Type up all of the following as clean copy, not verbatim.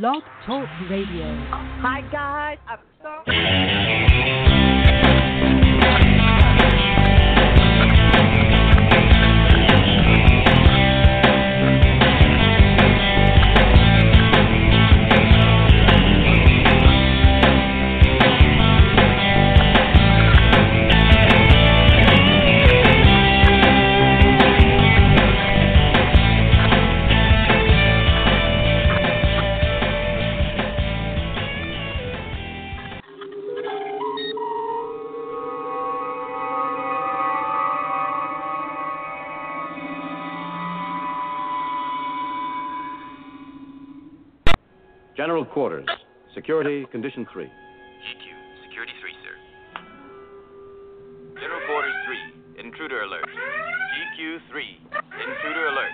Blog Talk Radio. Hi, guys. I'm sorry. General quarters. Security, condition 3. GQ, security 3, sir. General quarters 3, intruder alert. GQ 3, intruder alert.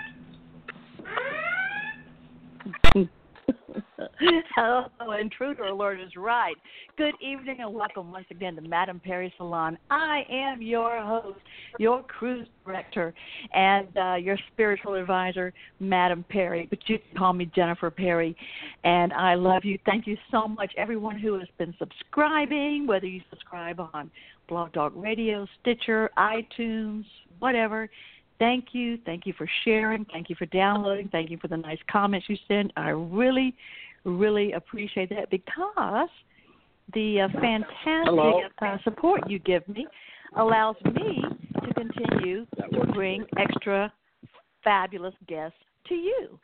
Oh, intruder alert is right. Good evening and welcome once again to Madame Perry's Salon. I am your host, your cruise director, and your spiritual advisor, Madame Perry, but you can call me Jennifer Perry, and I love you. Thank you so much, everyone who has been subscribing, whether you subscribe on Blog Talk Radio, Stitcher, iTunes, whatever. Thank you. Thank you for sharing. Thank you for downloading. Thank you for the nice comments you send. I really, really appreciate that because the fantastic support you give me allows me to continue to bring extra fabulous guests to you,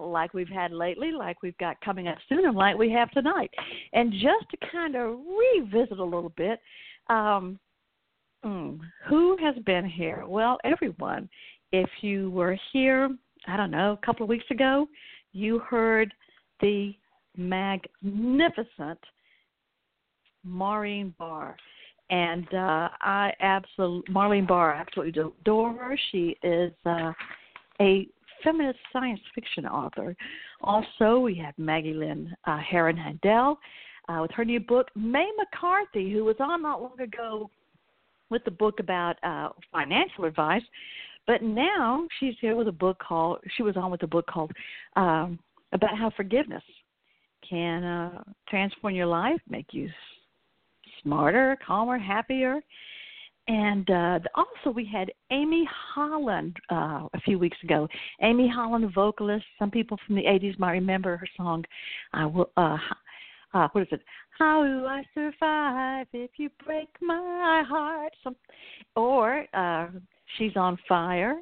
like we've had lately, like we've got coming up soon, and like we have tonight. And just to kind of revisit a little bit, who has been here? Well, everyone. If you were here, I don't know, a couple of weeks ago, you heard the magnificent Marlene Barr. And Marlene Barr, I absolutely adore her. She is a feminist science fiction author. Also, we have Maggie Lynn Heron Handel with her new book, Mae McCarthy, who was on not long ago with the book about financial advice. But now she's here with a book called, she was on with a book called, about how forgiveness can transform your life, make you smarter, calmer, happier. And also we had Amy Holland a few weeks ago. Amy Holland, vocalist. Some people from the 80s might remember her song, How Do I Survive If You Break My Heart? She's on Fire,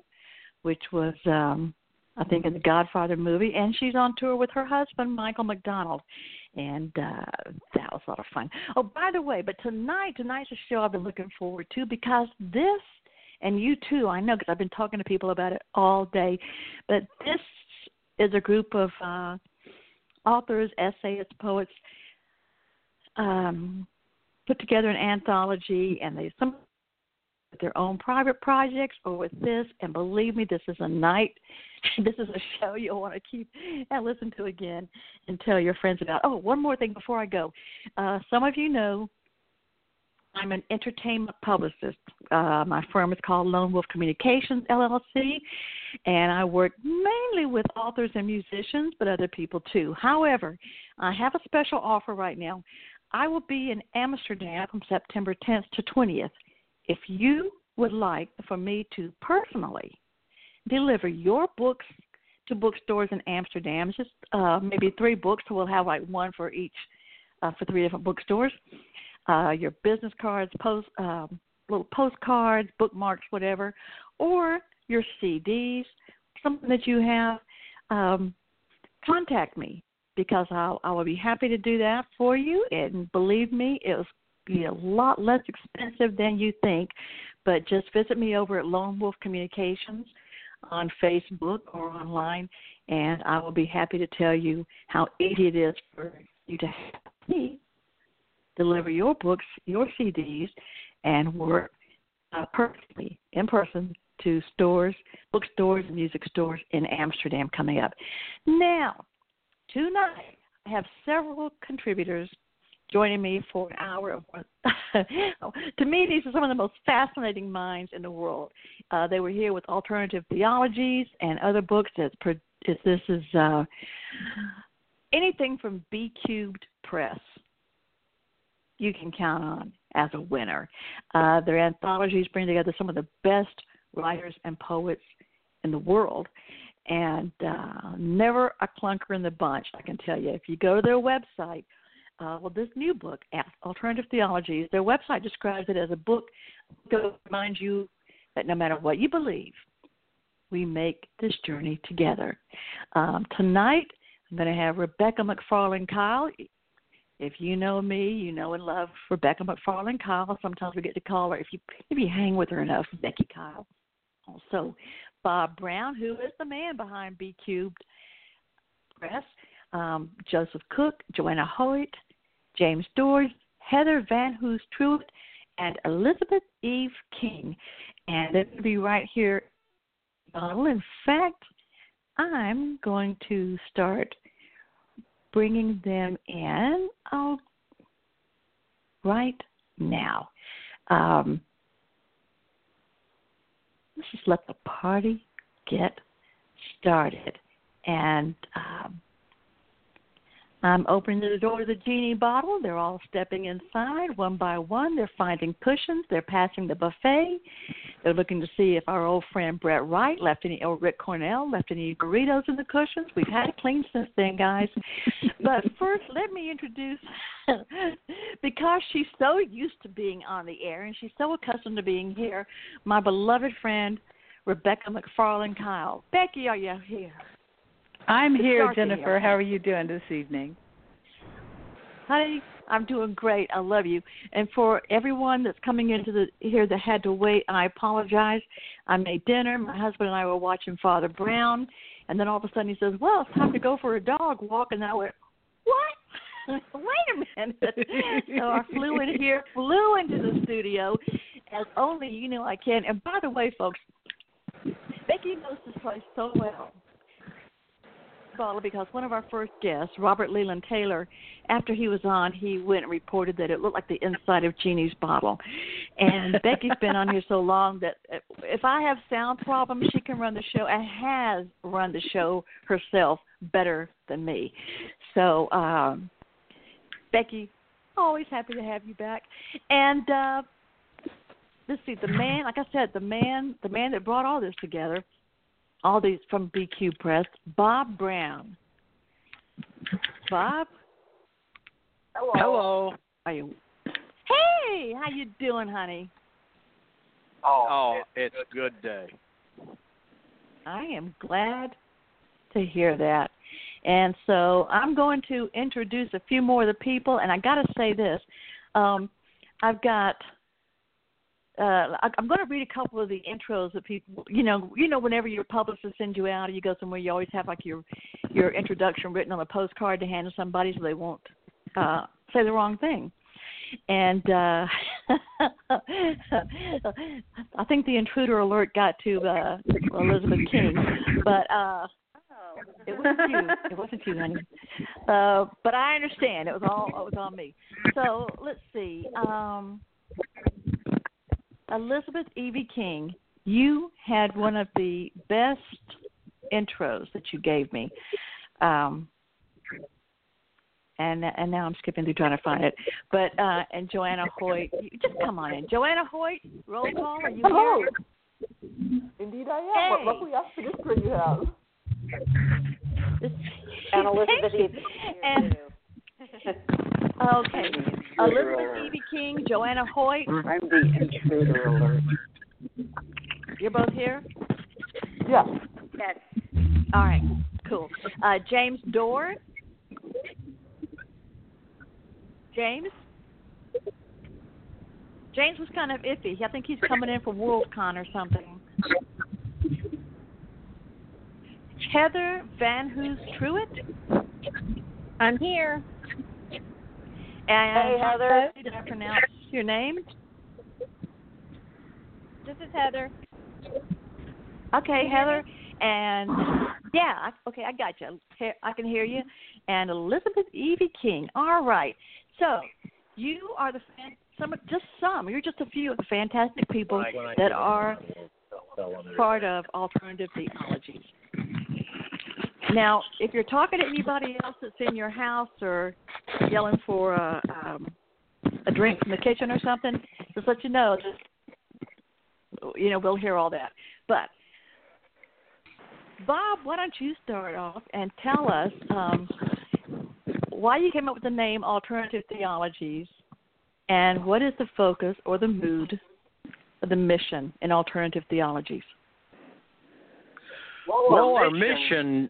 which was, I think, in the Godfather movie. And she's on tour with her husband, Michael McDonald. And that was a lot of fun. Oh, by the way, but tonight's a show I've been looking forward to because this, and you too, I know because I've been talking to people about it all day, but this is a group of authors, essayists, poets, put together an anthology, and they some with their own private projects or with this. And believe me, this is a night. This is a show you'll want to keep and listen to again and tell your friends about. Oh, one more thing before I go. Some of you know I'm an entertainment publicist. My firm is called Lone Wolf Communications, LLC, and I work mainly with authors and musicians, but other people too. However, I have a special offer right now. I will be in Amsterdam from September 10th to 20th. If you would like for me to personally deliver your books to bookstores in Amsterdam, just maybe 3 books, so we'll have like one for each, for 3 different bookstores. Your business cards, little postcards, bookmarks, whatever, or your CDs, something that you have, contact me because I will be happy to do that for you. And believe me, it will be a lot less expensive than you think. But just visit me over at Lone Wolf Communications on Facebook or online, and I will be happy to tell you how easy it is for you to have me deliver your books, your CDs, and work personally, in person, to stores, bookstores, and music stores in Amsterdam coming up. Now, tonight, I have several contributors joining me for an hour of one. To me, these are some of the most fascinating minds in the world. They were here with Alternative Theologies and other books. This is... Any anything from B-Cubed Press, you can count on as a winner. Their anthologies bring together some of the best writers and poets in the world, and never a clunker in the bunch, I can tell you. If you go to their website, well, this new book, Alternative Theologies, their website describes it as a book that reminds you that no matter what you believe, we make this journey together. Tonight, I'm going to have Rebecca McFarland Kyle. If you know me, you know and love Rebecca McFarland Kyle. Sometimes we get to call her, if you hang with her enough, Becky Kyle. Also, Bob Brown, who is the man behind B-Cubed Press, Joseph Cook, Joanna Hoyt, James Dorr, Heather Van Hoose Truett, and Elizabeth Eve King. And they're going to be right here. In fact, I'm going to start bringing them in right now. Let's just let the party get started. And I'm opening the door to the genie bottle. They're all stepping inside one by one. They're finding cushions. They're passing the buffet. They're looking to see if our old friend Brett Wright Rick Cornell left any burritos in the cushions. We've had it clean since then, guys. But first, let me introduce, because she's so used to being on the air and she's so accustomed to being here, my beloved friend, Rebecca McFarland Kyle. Becky, are you here? I'm here, Jennifer. How are you doing this evening? Hi, I'm doing great. I love you. And for everyone that's coming into here that had to wait, I apologize. I made dinner. My husband and I were watching Father Brown, and then all of a sudden he says, "Well, it's time to go for a dog walk," and I went, "What? Wait a minute!" So I flew into the studio, as only you know I can. And by the way, folks, Becky knows this place so well. Because one of our first guests, Robert Leland Taylor, after he was on, he went and reported that it looked like the inside of Jeannie's bottle. And Becky's been on here so long that if I have sound problems, she can run the show and has run the show herself better than me. So, Becky, always happy to have you back. And let's see, the man, like I said, the man that brought all this together, all these from BQ Press, Bob Brown. Bob? Hello. Are you? Hey, how you doing, honey? Oh, it's a good day. I am glad to hear that. And so I'm going to introduce a few more of the people, and I got to say this. I'm going to read a couple of the intros that people, you know, whenever your publicist sends you out or you go somewhere, you always have like your introduction written on a postcard to hand to somebody so they won't say the wrong thing. And I think the intruder alert got to Elizabeth King, but it wasn't you. It wasn't you, honey. But I understand. It was all me. So let's see. Elizabeth Evie King, you had one of the best intros that you gave me. And now I'm skipping through trying to find it. But and Joanna Hoyt, just come on in. Joanna Hoyt, roll call, are you here? Indeed I am. Hey. What lovely extra you have. And Elizabeth Evie King. Okay. Elizabeth Evie King, Joanna Hoyt. I'm the intruder alert. You're both here? Yeah. Yes. All right. Cool. James Dorr. James was kind of iffy. I think he's coming in for WorldCon or something. Heather Van Hoose Truett. I'm here. And hey, Heather. Did I pronounce your name? This is Heather. Okay, Heather. And, yeah, okay, I got you. I can hear you. And Elizabeth Evie King. All right. So you are you're just a few of the fantastic people that are part of Alternative Theologies. Now, if you're talking to anybody else that's in your house or yelling for a drink from the kitchen or something, just let you know. Just, you know, we'll hear all that. But, Bob, why don't you start off and tell us why you came up with the name Alternative Theologies and what is the focus or the mood or the mission in Alternative Theologies? Well, our mission...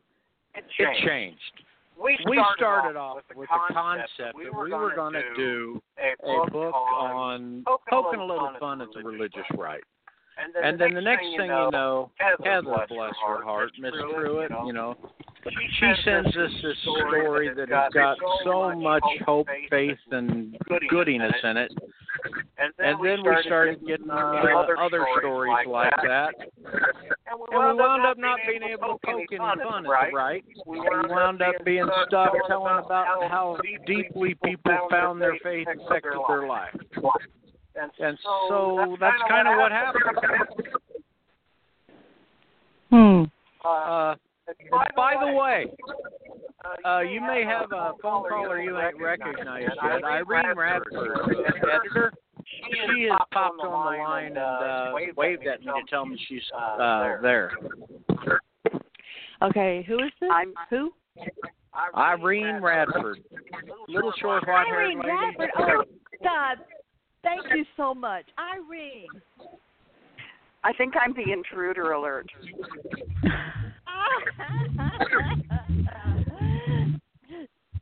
It changed. We started off with the concept that we were going to do a book on poking a little fun at the religious right. And then the next thing you know, Heather, bless her heart, Miss Truett, you know, she sends us this story that has got so much hope, faith, and goodiness in it. And then we started getting other stories like that. And we wound up not being able to poke any fun at the right. We wound up being stuck telling about how deeply people found their faith and affected their life. And so that's kind of what happened. By the way, you may have a phone caller you ain't recognized yet. Irene Radford, editor, she has popped on the line and waved at me to tell me she's there. Okay, who is this? Who? Irene Radford. Little short white-haired lady. Irene Radford, oh, God. Thank you so much. Irene. I think I'm the intruder alert.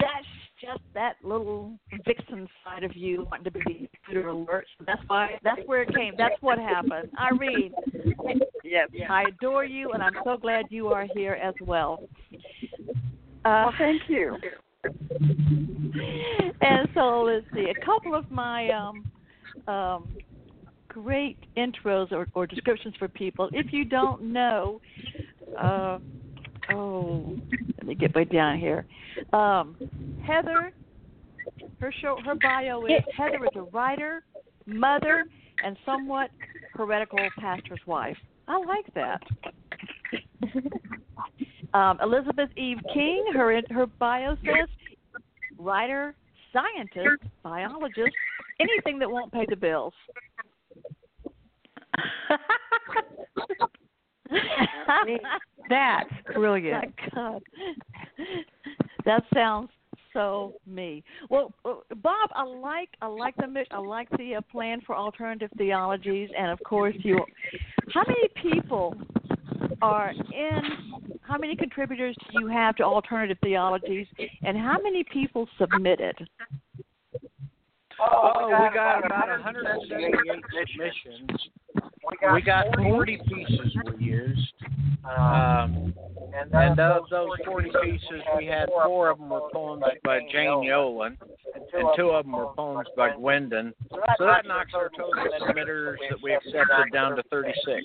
That's just that little vixen side of you wanting to be the intruder alert. That's where it came. That's what happened. Irene. Yes. I adore you, and I'm so glad you are here as well. Well, thank you. And so let's see. A couple of my great intros or descriptions for people. If you don't know, let me get way down here. Heather, her bio is Heather is a writer, mother, and somewhat heretical pastor's wife. I like that. Elizabeth Eve King, her bio says writer, scientist, biologist, anything that won't pay the bills. That's brilliant. Oh, God. That sounds so me. Well, Bob, I like the mission. I like the plan for Alternative Theologies, and of course, you. How many people are in? How many contributors do you have to Alternative Theologies, and how many people submitted? We got about 178 submissions. We got 40 pieces we used. And of those 40 pieces, we had four of them were poems by Jane Yolen, and two of them were poems by Gwendon. So that knocks our total submitters that we accepted down to 36.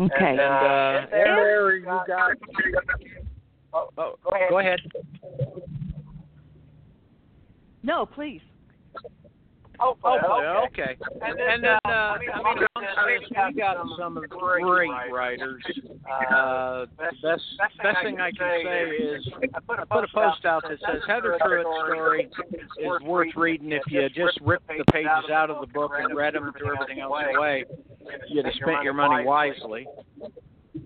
Okay. And there you got... Oh, go ahead. No, please. Oh, okay. And then we got some of the great writers. The best thing I can say is I put a post out that says Heather Truett's story is worth reading if you just ripped the pages out of the book and read them and threw everything else away. You'd have spent your money wisely.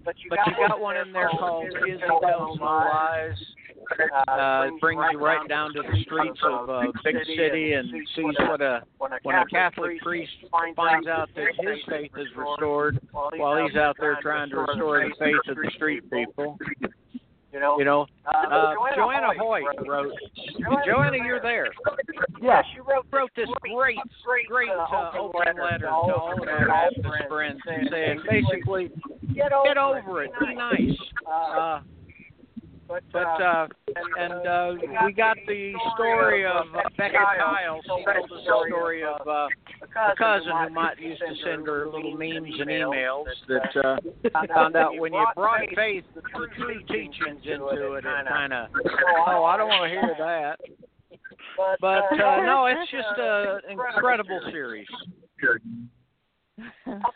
But you got one in there called Izzy Tells No Lies. It brings you right down to the streets of a big city and sees when a Catholic priest finds out that his faith is restored while he's out there trying to restore the faith of the street people. Joanna Hoyt wrote. Joanna, you're there. Yeah, she wrote this great open letter to all of her Baptist friends saying basically, get over it. Be nice. But we got the story of Rebecca Kyle. She told us the story of a cousin who might used to send her little memes and emails that found out when you brought faith, the true teachings into it, it kind of, oh, I don't want to hear that. But no, it's just an incredible series.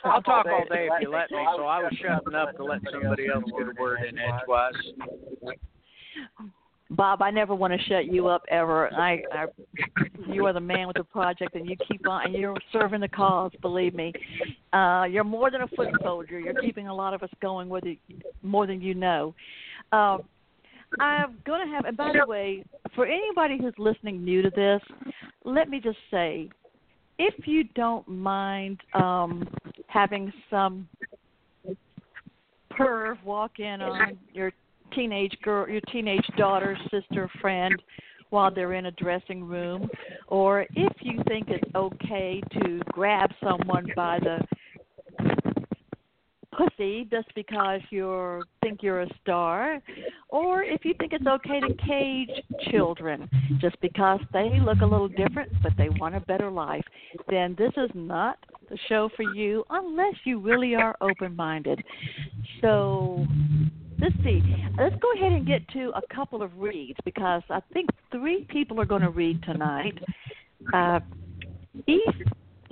I'll talk all day if you let me, so I was shutting up to let somebody else get a word in edgewise. Bob, I never want to shut you up ever. You are the man with the project, and you keep on, and you're serving the cause, believe me. You're more than a foot soldier. You're keeping a lot of us going with it, more than you know. I'm going to have, and by the way, for anybody who's listening new to this, let me just say, if you don't mind having some perv walk in on your teenage girl, your teenage daughter, sister, friend, while they're in a dressing room, or if you think it's okay to grab someone by the pussy just because you think you're a star, or if you think it's okay to cage children just because they look a little different but they want a better life, then this is not the show for you unless you really are open-minded. So let's see. Let's go ahead and get to a couple of reads because I think three people are going to read tonight.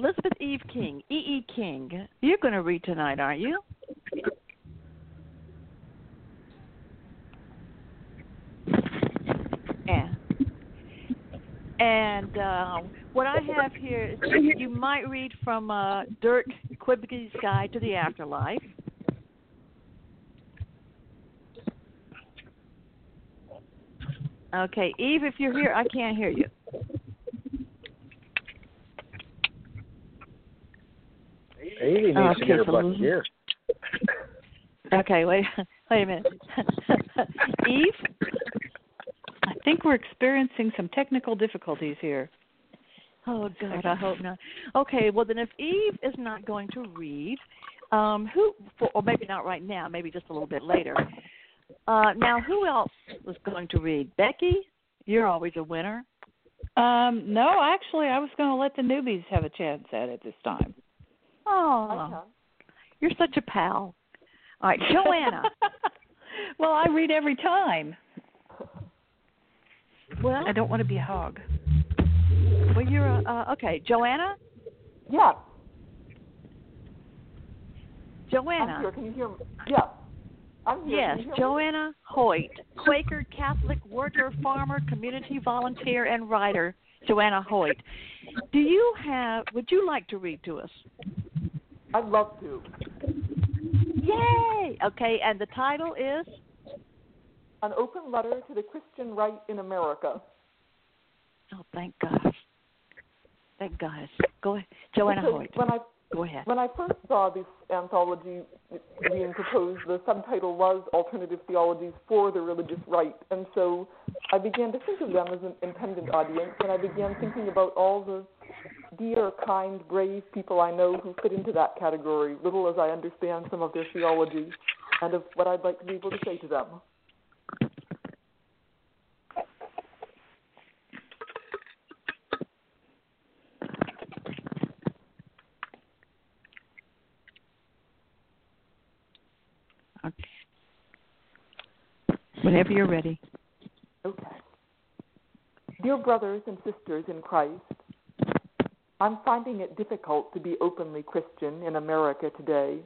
Elizabeth Eve King, E.E. King, you're going to read tonight, aren't you? Yeah. And what I have here is you might read from Dirk Quigley's Guide to the Afterlife. Okay, Eve, if you're here, I can't hear you. Eve needs to get her butt here. Okay, wait a minute. Eve? I think we're experiencing some technical difficulties here. Oh, God, I hope not. Okay, well, then if Eve is not going to read, or maybe not right now, maybe just a little bit later. Now, who else was going to read? Becky, you're always a winner. No, actually, I was going to let the newbies have a chance at it this time. Oh, okay. You're such a pal. All right, Joanna. Well, I read every time. Well, I don't want to be a hog. Well, you're okay, Joanna? Yeah. Joanna. I'm here. Can you hear me? Yeah. Yes, Joanna Hoyt, Quaker, Catholic, worker, farmer, community volunteer, and writer, Joanna Hoyt. Would you like to read to us? I'd love to. Yay! Okay, and the title is? An Open Letter to the Christian Right in America. Oh, thank God. Thank God. Go ahead. Joanna Hoyt. Go ahead. When I first saw this anthology being proposed, the subtitle was Alternative Theologies for the Religious Right. And so I began to think of them as an intended audience, and I began thinking about all the dear, kind, brave people I know who fit into that category, little as I understand some of their theology and of what I'd like to be able to say to them. Whenever you're ready. Okay. Dear brothers and sisters in Christ, I'm finding it difficult to be openly Christian in America today.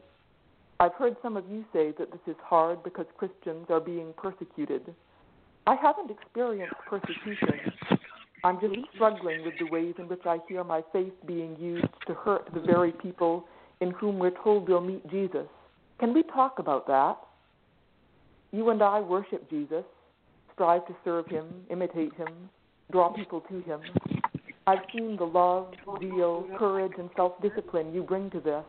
I've heard some of you say that this is hard because Christians are being persecuted. I haven't experienced persecution. I'm just struggling with the ways in which I hear my faith being used to hurt the very people in whom we're told we'll meet Jesus. Can we talk about that? You and I worship Jesus, strive to serve him, imitate him, draw people to him. I've seen the love, zeal, courage, and self-discipline you bring to this.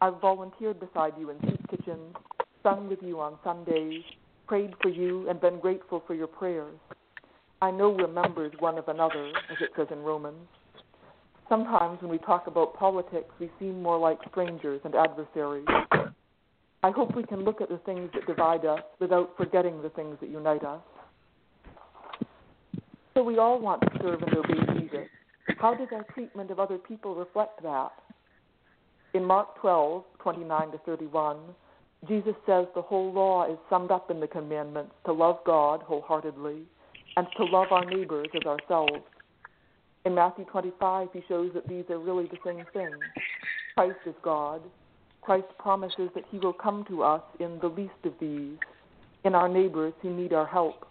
I've volunteered beside you in soup kitchens, sung with you on Sundays, prayed for you, and been grateful for your prayers. I know we're members one of another, as it says in Romans. Sometimes when we talk about politics, we seem more like strangers and adversaries. I hope we can look at the things that divide us without forgetting the things that unite us. So we all want to serve and obey Jesus. How does our treatment of other people reflect that? In Mark 12:29-31, Jesus says the whole law is summed up in the commandments to love God wholeheartedly and to love our neighbors as ourselves. In Matthew 25, he shows that these are really the same thing. Christ is God. Christ promises that he will come to us in the least of these, in our neighbors who need our help.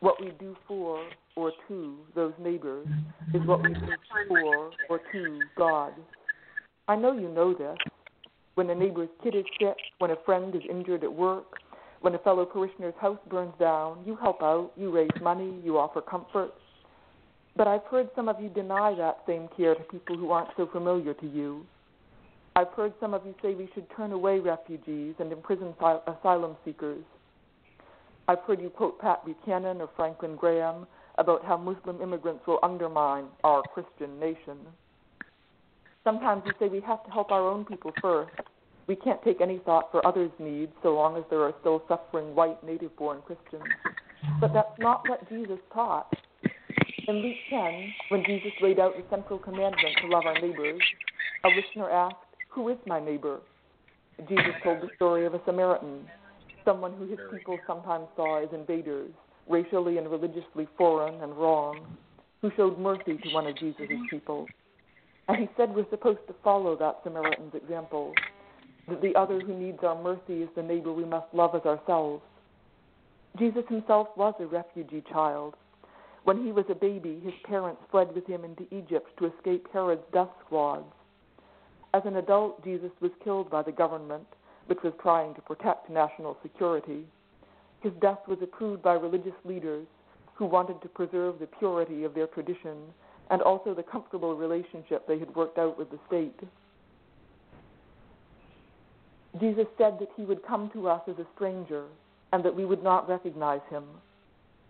What we do for or to those neighbors is what we do for or to God. I know you know this. When a neighbor's kid is sick, when a friend is injured at work, when a fellow parishioner's house burns down, you help out, you raise money, you offer comfort. But I've heard some of you deny that same care to people who aren't so familiar to you. I've heard some of you say we should turn away refugees and imprison asylum seekers. I've heard you quote Pat Buchanan or Franklin Graham about how Muslim immigrants will undermine our Christian nation. Sometimes you say we have to help our own people first. We can't take any thought for others' needs so long as there are still suffering white native-born Christians. But that's not what Jesus taught. In Luke 10, when Jesus laid out the central commandment to love our neighbors, a listener asked, "Who is my neighbor?" Jesus told the story of a Samaritan, someone who his people sometimes saw as invaders, racially and religiously foreign and wrong, who showed mercy to one of Jesus' people. And he said we're supposed to follow that Samaritan's example, that the other who needs our mercy is the neighbor we must love as ourselves. Jesus himself was a refugee child. When he was a baby, his parents fled with him into Egypt to escape Herod's death squads. As an adult, Jesus was killed by the government, which was trying to protect national security. His death was approved by religious leaders who wanted to preserve the purity of their tradition and also the comfortable relationship they had worked out with the state. Jesus said that he would come to us as a stranger and that we would not recognize him.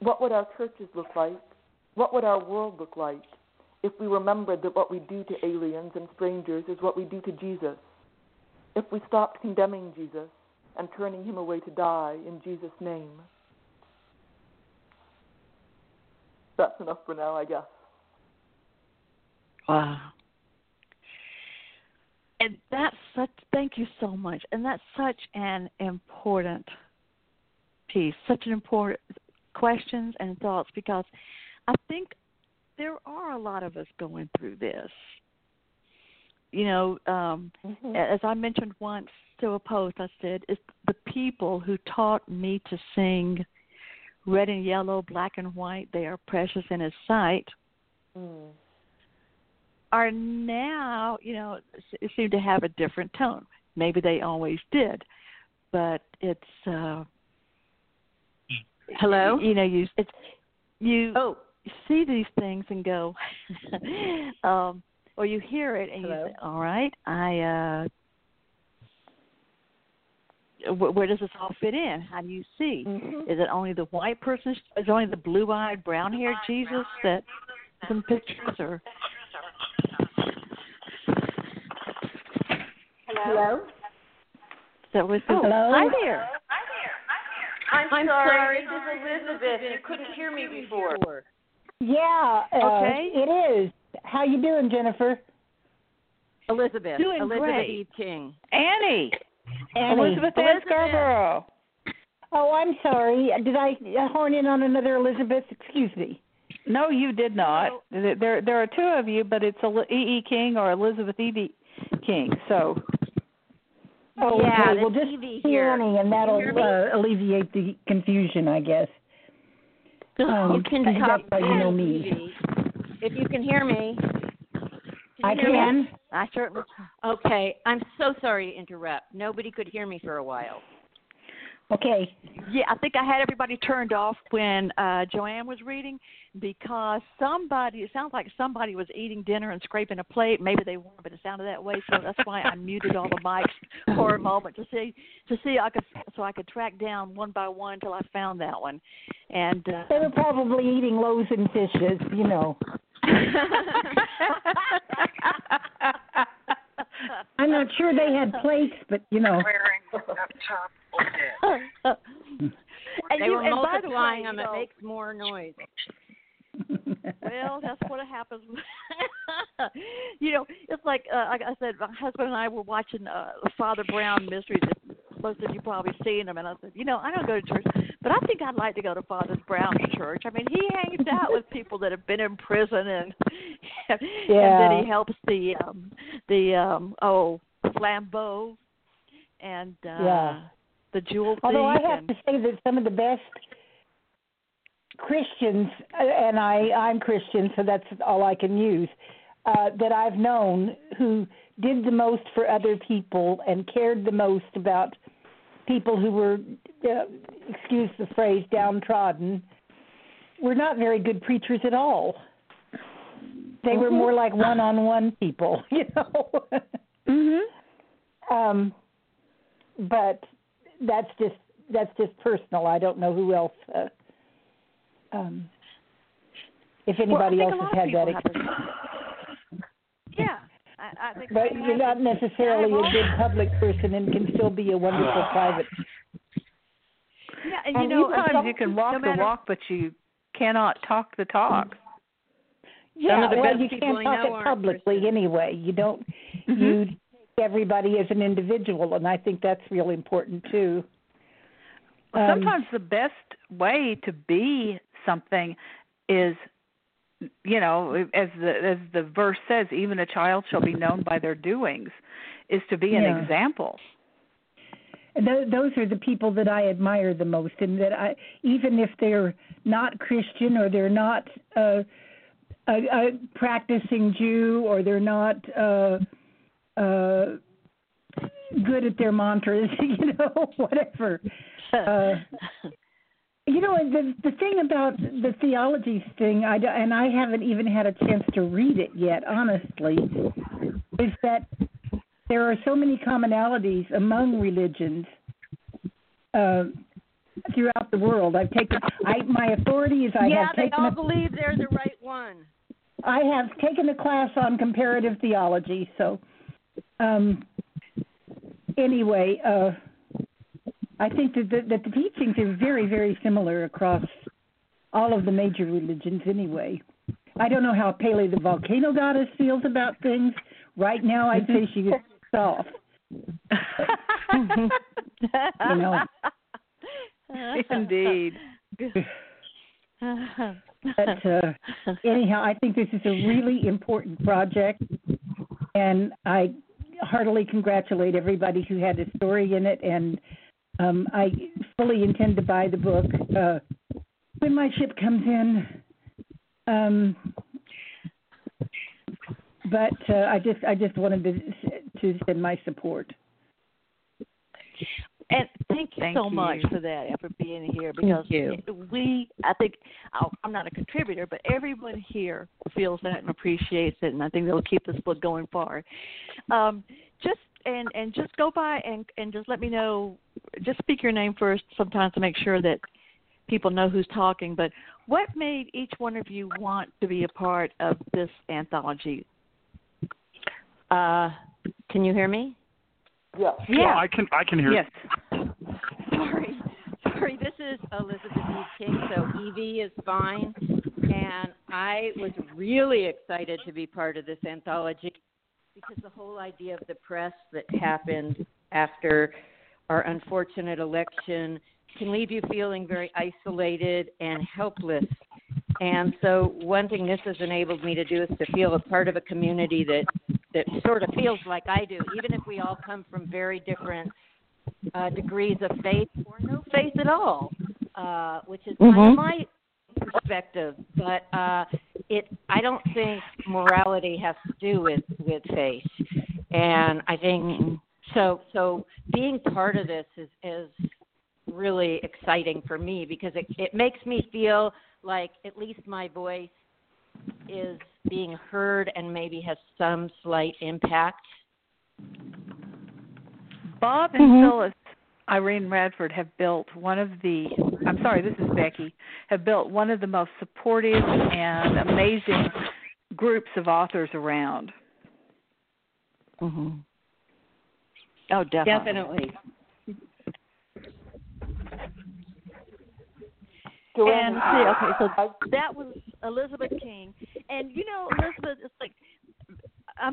What would our churches look like? What would our world look like if we remembered that what we do to aliens and strangers is what we do to Jesus? If we stopped condemning Jesus and turning him away to die in Jesus' name? That's enough for now, I guess. Wow. And that's such, thank you so much. And that's such an important piece, such an important questions and thoughts, because I think there are a lot of us going through this. You know, as I mentioned once to a post, I said, it's the people who taught me to sing red and yellow, black and white, they are precious in his sight, are now, you know, seem to have a different tone. Maybe they always did, but it's, hello? You know, you see these things and go, or you hear it and you say, all right, where does this all fit in? How do you see? Mm-hmm. Is it only the white person? Is it only the blue-eyed, brown-haired Jesus that some pictures are? Hello? That was the, hello? Hi there. I'm sorry, this is Elizabeth, and you couldn't hear me before. Yeah, okay. It is. How you doing, Jennifer? Elizabeth. Doing Elizabeth great. Eve King. Annie. Elizabeth. Scarborough. Oh, I'm sorry. Did I horn in on another Elizabeth? Excuse me. No, you did not. No. There are two of you, but it's E.E. King or Elizabeth Eve King, so... Oh, yeah, okay. We'll just TV here. Annie, and that'll alleviate the confusion, I guess. You can talk about me. If you can hear me. I can. I certainly. Okay, I'm so sorry to interrupt. Nobody could hear me for a while. Okay. Yeah, I think I had everybody turned off when Joanne was reading, because it sounds like somebody was eating dinner and scraping a plate. Maybe they weren't, but it sounded that way, so that's why I muted all the mics for a moment to see I could track down one by one till I found that one. And they were probably eating loaves and fishes, you know. I'm not sure they had plates, but you know. They were multiplying them. It makes more noise. Well, that's what happens. You know, it's like I said, my husband and I were watching Father Brown Mysteries. Most of you probably seen them, and I said, you know, I don't go to church, but I think I'd like to go to Father Brown's church. I mean, he hangs out with people that have been in prison, and then he helps the Flambeau and the jewel thing. Although I have to say that some of the best Christians, and I'm Christian, so that's all I can use, that I've known who did the most for other people and cared the most about people who were, excuse the phrase, downtrodden, were not very good preachers at all. They were more like one-on-one people, you know. But that's just personal. I don't know who else. If anybody else has had that experience. I think but you're not necessarily a good public person and can still be a wonderful private. Yeah, and you know, sometimes you can walk the walk, but you cannot talk the talk. Yeah, well, you can't talk it publicly anyway. You don't. You take everybody as an individual, and I think that's real important too. Sometimes the best way to be something is, you know, as the verse says, even a child shall be known by their doings, is to be an example. And those are the people that I admire the most, and that I, even if they're not Christian or they're not a practicing Jew or they're not good at their mantras, you know, whatever. You know, the thing about the theology thing, and I haven't even had a chance to read it yet, honestly, is that there are so many commonalities among religions throughout the world. I've taken my authority is I have taken. Yeah, they all believe they're the right one. I have taken a class on comparative theology, so anyway. I think that the teachings are very, very similar across all of the major religions anyway. I don't know how Pele the volcano goddess feels about things. Right now, I'd say she is soft. You know. Indeed. But anyhow, I think this is a really important project, and I heartily congratulate everybody who had a story in it, and I fully intend to buy the book when my ship comes in. But I just wanted to send my support. And thank you so much for that and for being here, because I'm not a contributor, but everyone here feels that and appreciates it, and I think they'll keep this book going forward. And just go by and just let me know, just speak your name first sometimes to make sure that people know who's talking, but what made each one of you want to be a part of this anthology? Can you hear me? Yeah. Yeah, I can hear you. Yes. Sorry, this is Elizabeth Eve King, so Evie is fine, and I was really excited to be part of this anthology, because the whole idea of the press that happened after our unfortunate election can leave you feeling very isolated and helpless. And so one thing this has enabled me to do is to feel a part of a community that sort of feels like I do, even if we all come from very different degrees of faith or no faith at all, which is kind of my perspective. But I don't think morality has to do with faith. And I think so being part of this is really exciting for me, because it makes me feel like at least my voice is being heard and maybe has some slight impact. Bob and Phyllis, Irene Radford, have built one of the most supportive and amazing groups of authors around. Oh, definitely. And so that was Elizabeth King. And, you know, Elizabeth, it's like, I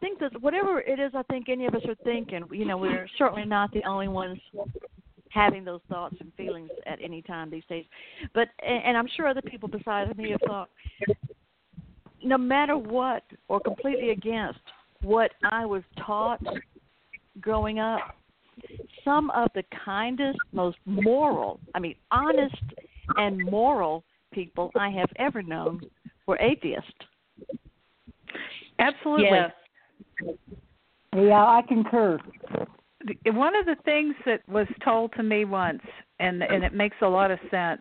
think that whatever it is I think any of us are thinking, you know, we're certainly not the only ones having those thoughts and feelings at any time these days. But, and I'm sure other people besides me have thought, no matter what or completely against what I was taught growing up, some of the kindest, most moral, I mean, honest and moral people I have ever known were atheists. Absolutely. Yes. Yeah, I concur. One of the things that was told to me once, and it makes a lot of sense,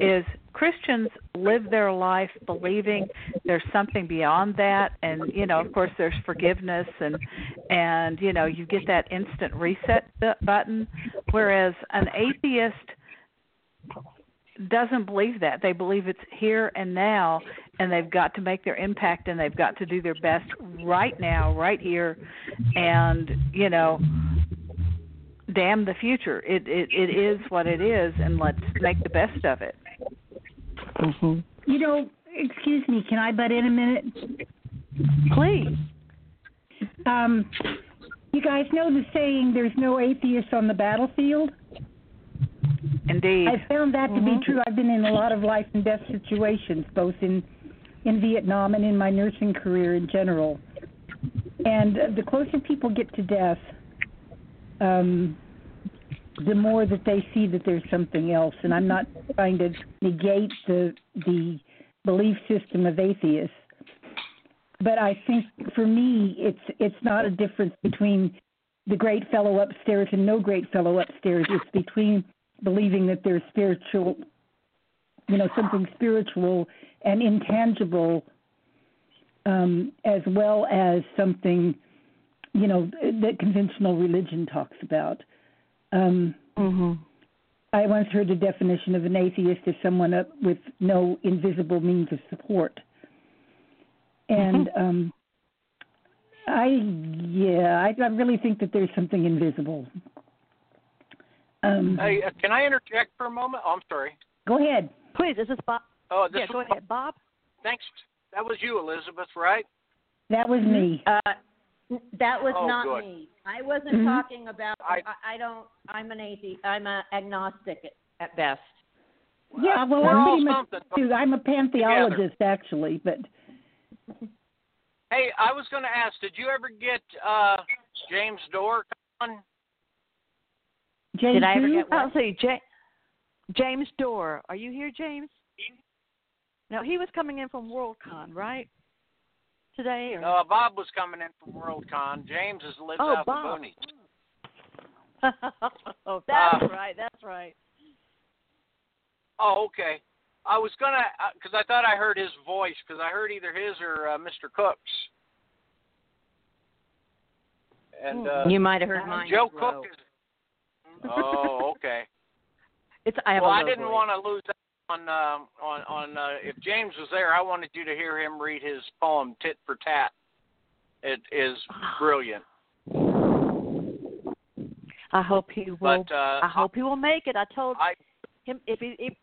is Christians live their life believing there's something beyond that, and you know, of course, there's forgiveness, and you know, you get that instant reset button. Whereas an atheist doesn't believe that. They believe it's here and now, and they've got to make their impact, and they've got to do their best right now, right here, and you know, damn the future. It is what it is, and let's make the best of it. Mm-hmm. You know, excuse me, can I butt in a minute? Please. You guys know the saying, there's no atheists on the battlefield? Indeed. I found that mm-hmm. to be true. I've been in a lot of life and death situations, both in Vietnam and in my nursing career in general. And the closer people get to death, the more that they see that there's something else. And I'm not trying to negate the belief system of atheists, but I think for me it's not a difference between the great fellow upstairs and no great fellow upstairs. It's between believing that there's spiritual, you know, something spiritual and intangible, as well as something, you know, that conventional religion talks about. Mm-hmm. I once heard the definition of an atheist as someone up with no invisible means of support. And mm-hmm. I really think that there's something invisible. Hey, can I interject for a moment? Oh, I'm sorry. Go ahead. Please, is this Bob? Oh, this go ahead, Bob. Thanks. That was you, Elizabeth, right? That was me. That was not me. I wasn't mm-hmm. talking about. I don't. I'm an atheist. I'm an agnostic at best. Yeah, well, I'm pretty much. Dude, I'm a pantheologist actually, but. Hey, I was going to ask. Did you ever get James Dorr on? Did I ever get one? James Dorr. Are you here, James? No, he was coming in from WorldCon, right? Today? Or? No, Bob was coming in from WorldCon. James has lived out Bob. The boonies. Oh, that's right. That's right. Oh, okay. I was going to, because I thought I heard his voice, because I heard either his or Mr. Cook's. And you might have heard mine. Joe Cook is. Oh, okay. I didn't want to lose that on if James was there. I wanted you to hear him read his poem Tit for Tat. It is brilliant. I hope he will. But, I hope he will make it. I told him if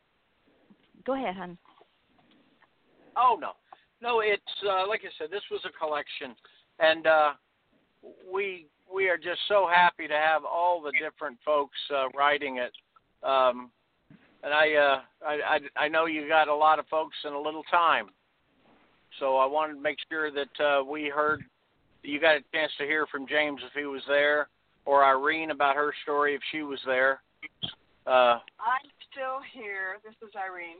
go ahead, hon. Oh no, it's like I said. This was a collection, and we are just so happy to have all the different folks writing it. And I know you got a lot of folks in a little time. So I wanted to make sure that we heard, you got a chance to hear from James if he was there, or Irene about her story if she was there. I'm still here. This is Irene.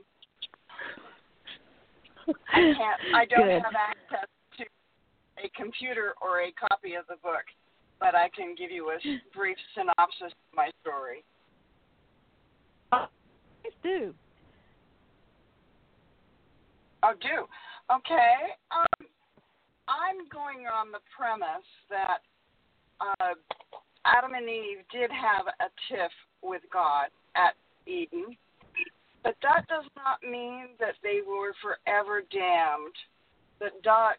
I don't have access to a computer or a copy of the book, but I can give you a brief synopsis of my story. Please do. Oh, do. Okay. I'm going on the premise that Adam and Eve did have a tiff with God at Eden, but that does not mean that they were forever damned, that God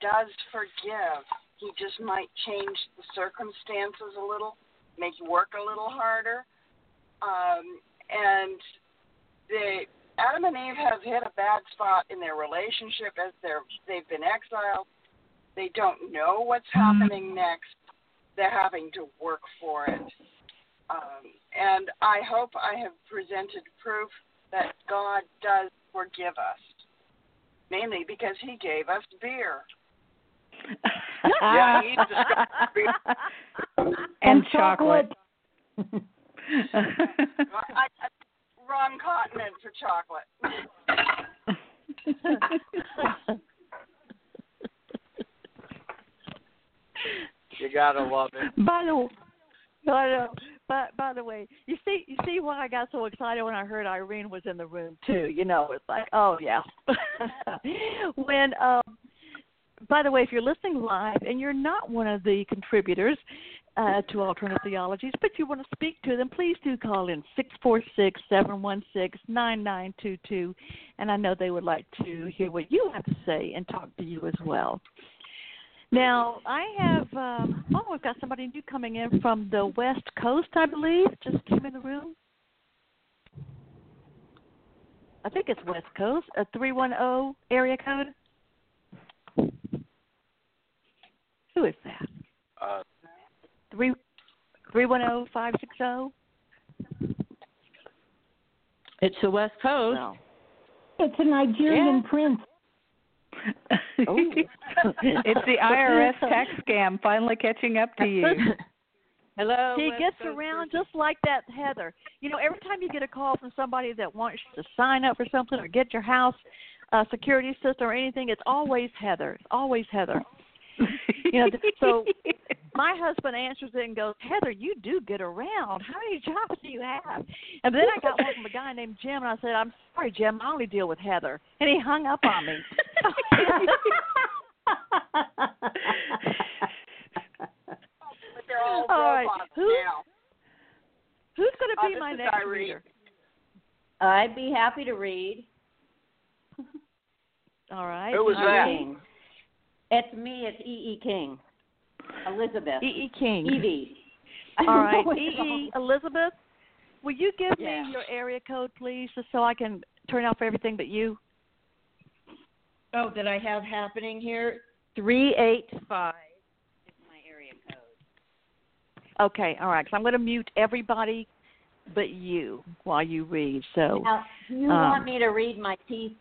does forgive. He just might change the circumstances a little, make you work a little harder. And Adam and Eve have hit a bad spot in their relationship as they've been exiled. They don't know what's happening next. They're having to work for it. And I hope I have presented proof that God does forgive us, mainly because he gave us beer. Yeah, he and chocolate. Wrong continent for chocolate. You gotta love it. By the way, you see why I got so excited when I heard Irene was in the room too. You know, it's like, oh yeah. When by the way, if you're listening live and you're not one of the contributors to Alternative Theologies, but you want to speak to them, please do call in 646-716-9922, and I know they would like to hear what you have to say and talk to you as well. Now, I have, we've got somebody new coming in from the West Coast, I believe, just came in the room. I think it's West Coast, a 310 area code. Who is that? 310-560. It's the West Coast. No. It's a Nigerian prince. Oh. It's the IRS tax scam finally catching up to you. Hello. He gets around just like that, Heather. You know, every time you get a call from somebody that wants you to sign up for something or get your house security system or anything, it's always Heather. It's always Heather. You know, so my husband answers it and goes, Heather, you do get around. How many jobs do you have? And then I got one from a guy named Jim, and I said, I'm sorry, Jim, I only deal with Heather. And he hung up on me. But they're all robots now. Who's going to be my next reader? I'd be happy to read. All right. Who was that? It's me. It's E.E. King. Elizabeth. E.E. King. Evie. All right. E.E. Elizabeth, will you give me your area code, please, just so I can turn off everything but you? Oh, that I have happening here? 385 is my area code. Okay. All right. Because I'm going to mute everybody but you while you read. So, now, do you want me to read my piece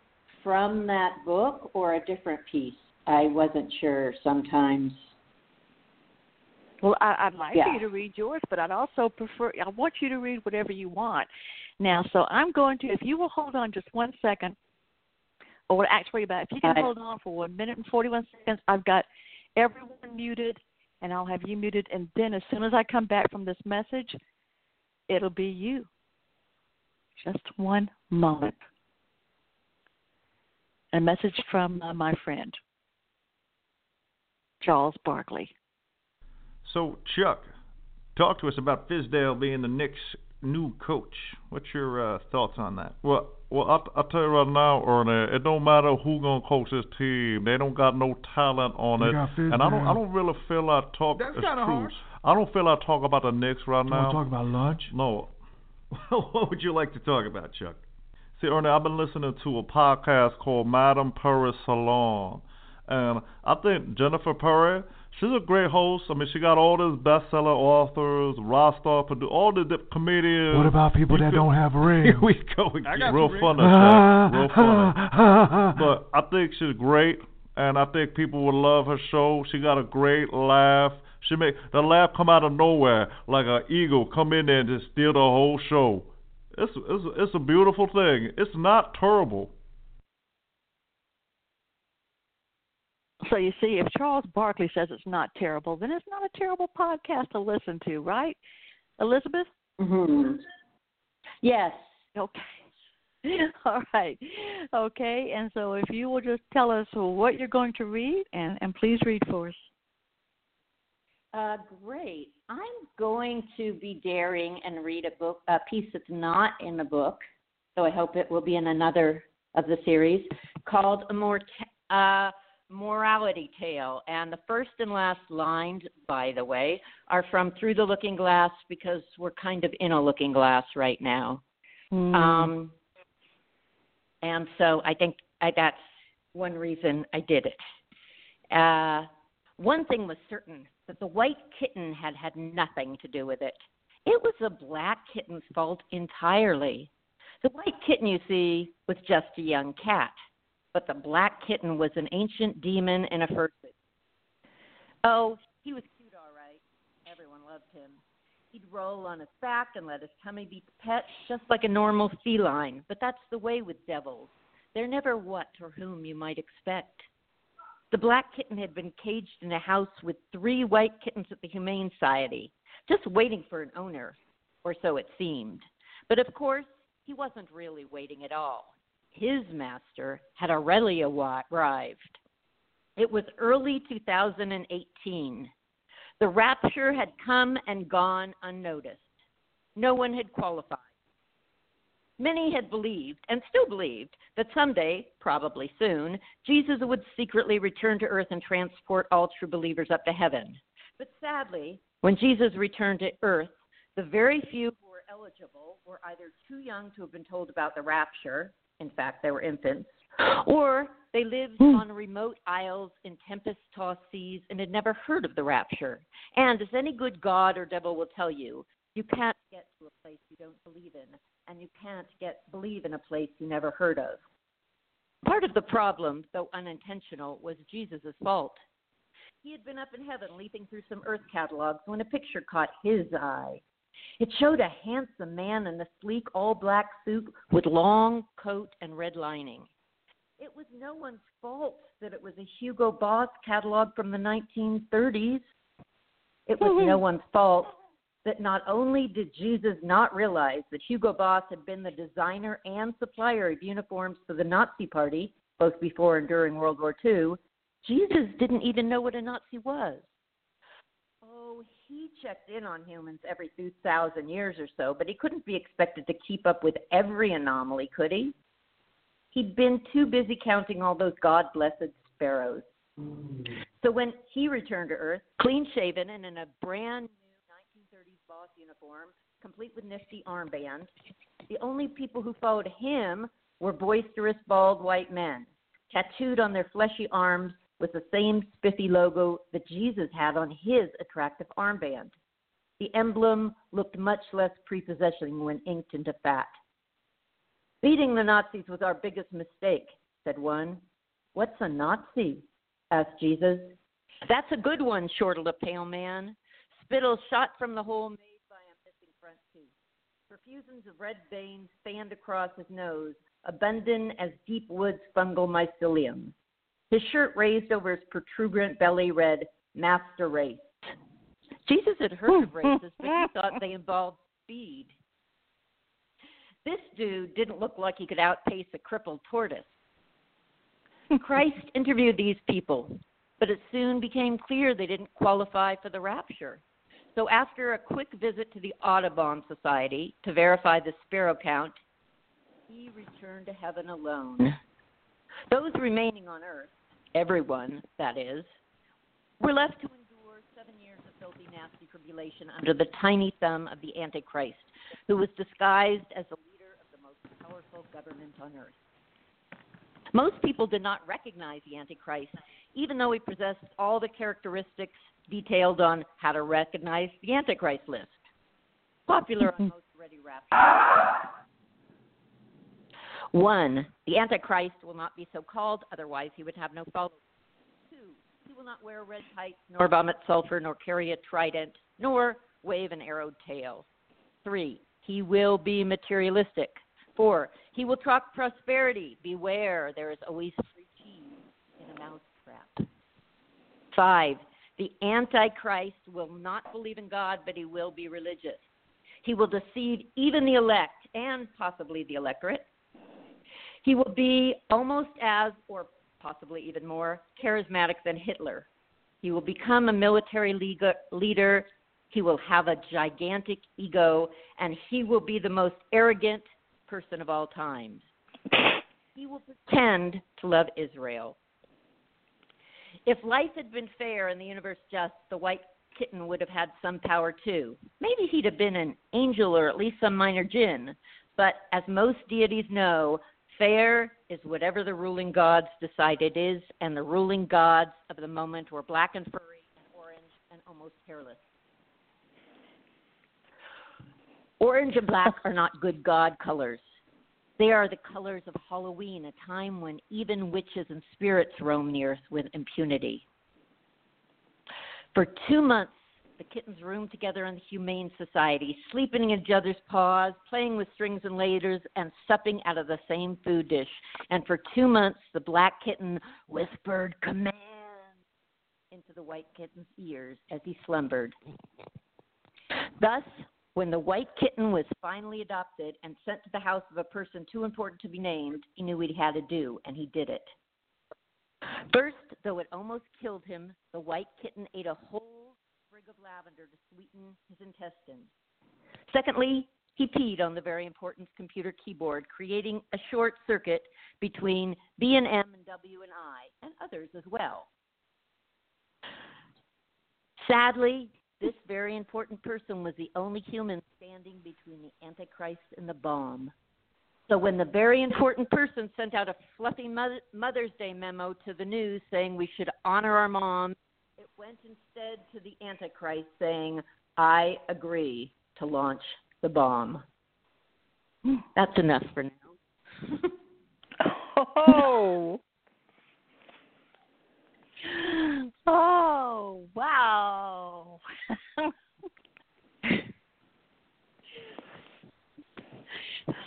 from that book or a different piece? I wasn't sure sometimes. Well, I'd like for you to read yours, but I'd also prefer, I want you to read whatever you want. Now, so I'm going to, if you will hold on just 1 second, or actually about, if you can hold on for 1 minute and 41 seconds, I've got everyone muted, and I'll have you muted, and then as soon as I come back from this message, it'll be you. Just 1 moment. A message from my friend. Charles Barkley. So, Chuck, talk to us about Fizdale being the Knicks' new coach. What's your thoughts on that? Well, I tell you right now, Ernie, it don't matter who's gonna coach this team. They don't got no talent on it, and I don't really feel I talk. That's kind of harsh. I don't feel I talk about the Knicks right now. You want to talk about lunch? No. What would you like to talk about, Chuck? See, Ernie, I've been listening to a podcast called Madame Perry's Salon. And I think Jennifer Perry, she's a great host. I mean, she got all these bestseller authors, rock star, all the comedians. What about people that don't have rings? Here we go. Real funny. But I think she's great, and I think people would love her show. She got a great laugh. She make the laugh come out of nowhere, like an eagle come in there and just steal the whole show. It's a beautiful thing. It's not terrible. So you see, if Charles Barkley says it's not terrible, then it's not a terrible podcast to listen to, right, Elizabeth? Mm-hmm. Yes. Okay. All right. Okay, and so if you will just tell us what you're going to read, and please read for us. Great. I'm going to be daring and read a piece that's not in the book, so I hope it will be in another of the series, called Morality Tale, and the first and last lines, by the way, are from Through the Looking Glass, because we're kind of in a looking glass right now. Mm. And so I think that's one reason I did it. One thing was certain, that the white kitten had nothing to do with it. It was the black kitten's fault entirely. The white kitten, you see, was just a young cat. But the black kitten was an ancient demon in a fursuit. Oh, he was cute, all right. Everyone loved him. He'd roll on his back and let his tummy be pet, just like a normal feline. But that's the way with devils. They're never what or whom you might expect. The black kitten had been caged in a house with 3 white kittens at the Humane Society, just waiting for an owner, or so it seemed. But of course, he wasn't really waiting at all. His master had already arrived. It was early 2018. The rapture had come and gone unnoticed. No one had qualified. Many had believed, and still believed, that someday, probably soon, Jesus would secretly return to earth and transport all true believers up to heaven. But sadly, when Jesus returned to earth, the very few who were eligible were either too young to have been told about the rapture, in fact, they were infants, or they lived on remote isles in tempest-tossed seas and had never heard of the rapture. And as any good God or devil will tell you, you can't get to a place you don't believe in, and you can't believe in a place you never heard of. Part of the problem, though unintentional, was Jesus' fault. He had been up in heaven leaping through some earth catalogs when a picture caught his eye. It showed a handsome man in a sleek all-black suit with long coat and red lining. It was no one's fault that it was a Hugo Boss catalog from the 1930s. It was no one's fault that not only did Jesus not realize that Hugo Boss had been the designer and supplier of uniforms for the Nazi Party, both before and during World War II, Jesus didn't even know what a Nazi was. Oh, he checked in on humans every 2,000 years or so, but he couldn't be expected to keep up with every anomaly, could he? He'd been too busy counting all those God-blessed sparrows. So when he returned to earth, clean-shaven and in a brand-new 1930s Boss uniform, complete with nifty armbands, the only people who followed him were boisterous, bald white men. Tattooed on their fleshy arms was the same spiffy logo that Jesus had on his attractive armband. The emblem looked much less prepossessing when inked into fat. "Beating the Nazis was our biggest mistake," said one. "What's a Nazi?" asked Jesus. "That's a good one," chortled a pale man. Spittle shot from the hole made by a missing front tooth. Profusions of red veins fanned across his nose, abundant as deep woods fungal mycelium. His shirt raised over his protuberant belly read, "Master Race." Jesus had heard of races, but he thought they involved speed. This dude didn't look like he could outpace a crippled tortoise. Christ interviewed these people, but it soon became clear they didn't qualify for the rapture. So after a quick visit to the Audubon Society to verify the sparrow count, he returned to heaven alone. Those remaining on earth, everyone, that is, were left to endure 7 years of filthy, nasty tribulation under the tiny thumb of the Antichrist, who was disguised as the powerful government on earth. Most people did not recognize the Antichrist, even though he possessed all the characteristics detailed on How to Recognize the Antichrist list, popular on most ready raptors. 1, the Antichrist will not be so called, otherwise he would have no followers. 2, he will not wear red tights, nor vomit sulfur, nor carry a trident, nor wave an arrowed tail. 3, he will be materialistic. 4, he will talk prosperity. Beware, there is always free cheese in a mousetrap. 5, the Antichrist will not believe in God, but he will be religious. He will deceive even the elect and possibly the electorate. He will be almost as, or possibly even more, charismatic than Hitler. He will become a military leader. He will have a gigantic ego, and he will be the most arrogant person of all time. He will pretend to love Israel. If life had been fair and the universe just, the white kitten would have had some power too. Maybe he'd have been an angel or at least some minor jinn, but as most deities know, fair is whatever the ruling gods decide it is, and the ruling gods of the moment were black and furry and orange and almost hairless. Orange and black are not good God colors. They are the colors of Halloween, a time when even witches and spirits roam the earth with impunity. For 2 months, the kittens roomed together in the Humane Society, sleeping in each other's paws, playing with strings and laders, and supping out of the same food dish. And for 2 months, the black kitten whispered commands into the white kitten's ears as he slumbered. Thus, when the white kitten was finally adopted and sent to the house of a person too important to be named, he knew what he had to do, and he did it. First, though it almost killed him, the white kitten ate a whole sprig of lavender to sweeten his intestines. Secondly, he peed on the very important computer keyboard, creating a short circuit between B&M and W&I, and others as well. Sadly, this very important person was the only human standing between the Antichrist and the bomb. So when the very important person sent out a fluffy Mother's Day memo to the news saying we should honor our mom, it went instead to the Antichrist saying, I agree to launch the bomb. That's enough for now. Oh. Oh, wow.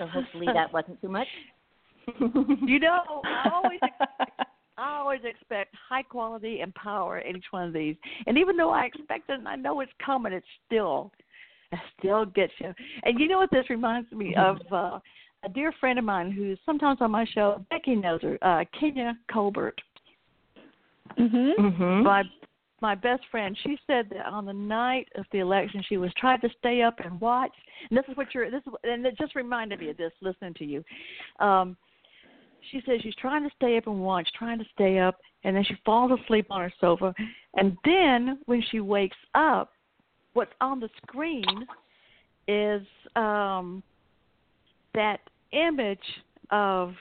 So hopefully that wasn't too much. You know, I always expect high quality and power in each one of these. And even though I expect it and I know it's coming, it still gets you. And you know what this reminds me of? A dear friend of mine who's sometimes on my show, Becky knows her, Kenya Colbert. Mm-hmm. Mm-hmm. My best friend, she said that on the night of the election, she was trying to stay up and watch. And and it just reminded me of this, listening to you. She says she's trying to stay up and watch, and then she falls asleep on her sofa. And then when she wakes up, what's on the screen is that image of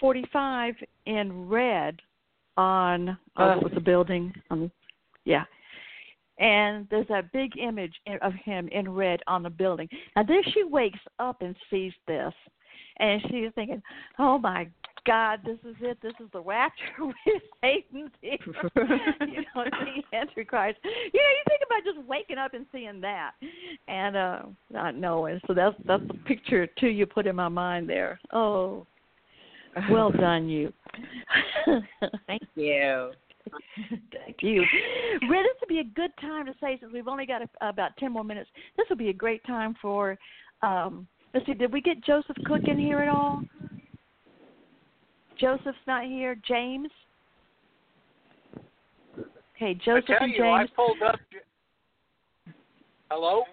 45 in red on the building. Yeah. And there's that big image of him in red on the building. Now, then she wakes up and sees this, and she's thinking, oh, my God, this is it. This is the rapture with Satan, the Antichrist. You know, you think about just waking up and seeing that. And I know. And so that's the picture, too, you put in my mind there. Oh, well done, you. Thank you. Thank you. Red, this would be a good time to say, since we've only got about 10 more minutes, this would be a great time for, let's see, did we get Joseph Cook in here at all? Joseph's not here. James? Okay, Joseph and James. I tell you, I pulled up. Hello?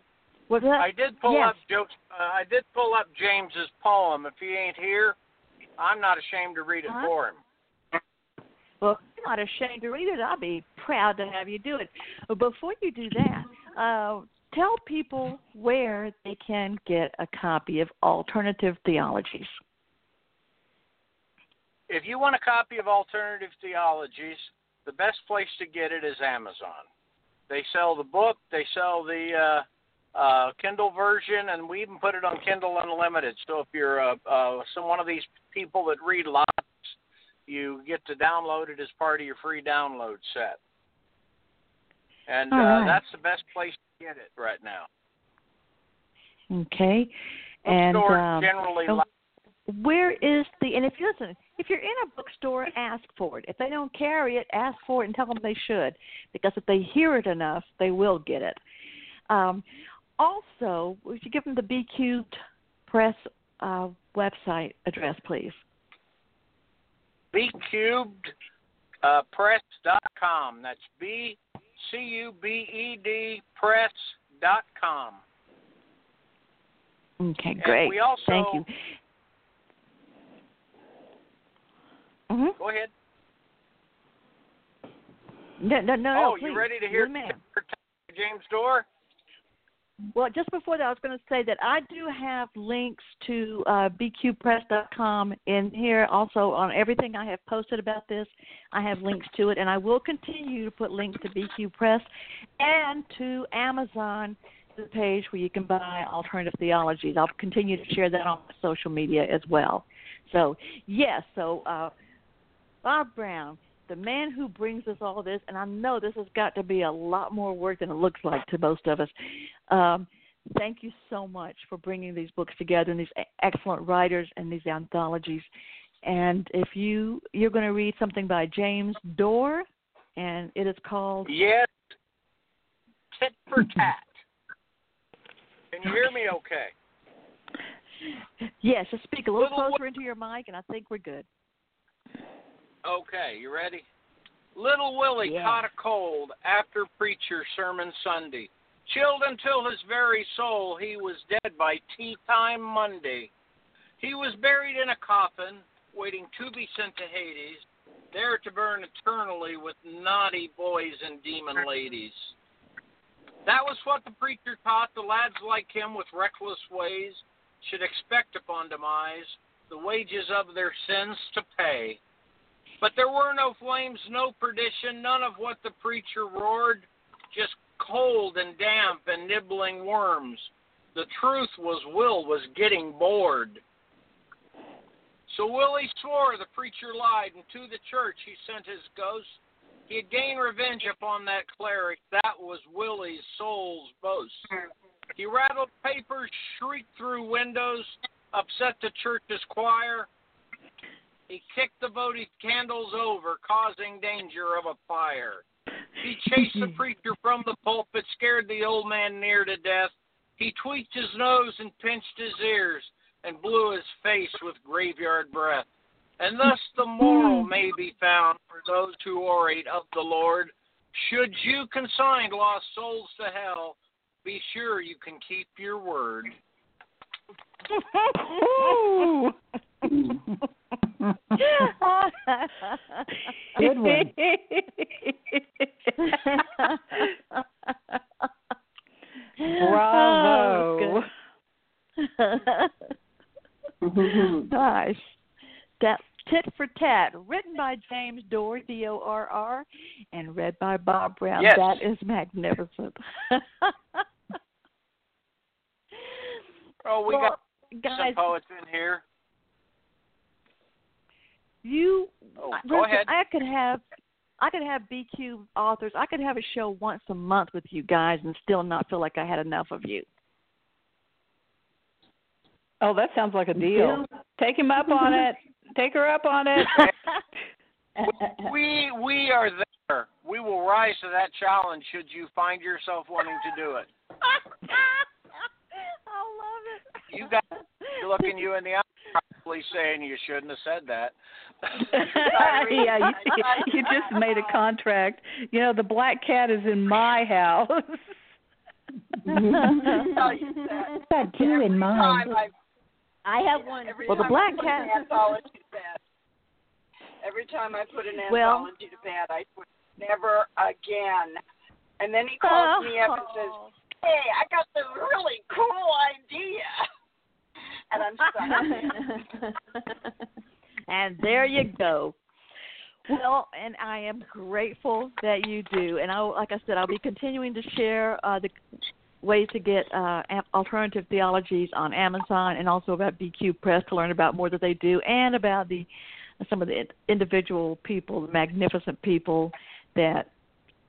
What's that? I did pull up James's poem. If he ain't here, I'm not ashamed to read it for him. Well, I'm not ashamed to read it. I'll be proud to have you do it. But before you do that, tell people where they can get a copy of Alternative Theologies. If you want a copy of Alternative Theologies, the best place to get it is Amazon. They sell the book. They sell the Kindle version, and we even put it on Kindle Unlimited. So if you're one of these people that read lots, you get to download it as part of your free download set. And that's the best place to get it right now. Okay. And generally, where is the? And if you're in a bookstore, ask for it. If they don't carry it, ask for it and tell them they should, because if they hear it enough, they will get it. Also, would you give them the B-Cubed Press website address, please? bcubedpress.com. That's bcubedpress.com. Okay, great. And we also, thank you. Mm-hmm. Go ahead. No. Oh, please. You ready to hear James Dorr? Well, just before that, I was going to say that I do have links to bqpress.com in here. Also, on everything I have posted about this, I have links to it, and I will continue to put links to BQ Press and to Amazon, the page where you can buy Alternative Theologies. I'll continue to share that on social media as well. So, yes, Bob Brown, the man who brings us all this, and I know this has got to be a lot more work than it looks like to most of us. Thank you so much for bringing these books together and these excellent writers and these anthologies. And if you're going to read something by James Dorr, and it is called... Yes, Tit for Tat. Can you hear me okay? Yes, just speak a little closer into your mic, and I think we're good. Okay, you ready? Little Willie caught a cold after preacher sermon Sunday. Chilled until his very soul, he was dead by tea time Monday. He was buried in a coffin, waiting to be sent to Hades, there to burn eternally with naughty boys and demon ladies. That was what the preacher taught the lads like him with reckless ways should expect upon demise, the wages of their sins to pay. But there were no flames, no perdition, none of what the preacher roared, just cold and damp and nibbling worms. The truth was Will was getting bored. So Willie swore the preacher lied, and to the church he sent his ghost. He had gained revenge upon that cleric. That was Willie's soul's boast. He rattled papers, shrieked through windows, upset the church's choir. He kicked the votive candles over, causing danger of a fire. He chased the preacher from the pulpit, scared the old man near to death. He tweaked his nose and pinched his ears and blew his face with graveyard breath. And thus the moral may be found for those who orate of the Lord. Should you consign lost souls to hell, be sure you can keep your word. Good one. Bravo. Oh, nice. That Tit for Tat, written by James Dorr, D-O-R-R, and read by Bob Brown. Yes. That is magnificent. Oh, we got some poets in here. Go ahead. I could have B-Cubed authors. I could have a show once a month with you guys and still not feel like I had enough of you. Oh, that sounds like a deal. Yeah. Take him up on it. Take her up on it. We are there. We will rise to that challenge should you find yourself wanting to do it. I love it. You guys are looking you in the eye, probably saying you shouldn't have said that. Yeah, you just made a contract. You know, the black cat is in my house. That too in mine. I have one. Well, the black cat. Every time I put an anthology to bed, I put never again. And then he calls me up and says, "Hey, I got this really cool idea." And I'm sorry. And there you go. Well, and I am grateful that you do. And I'll be continuing to share the ways to get alternative theologies on Amazon, and also about B-Cubed Press to learn about more that they do, and about some of the individual people, the magnificent people that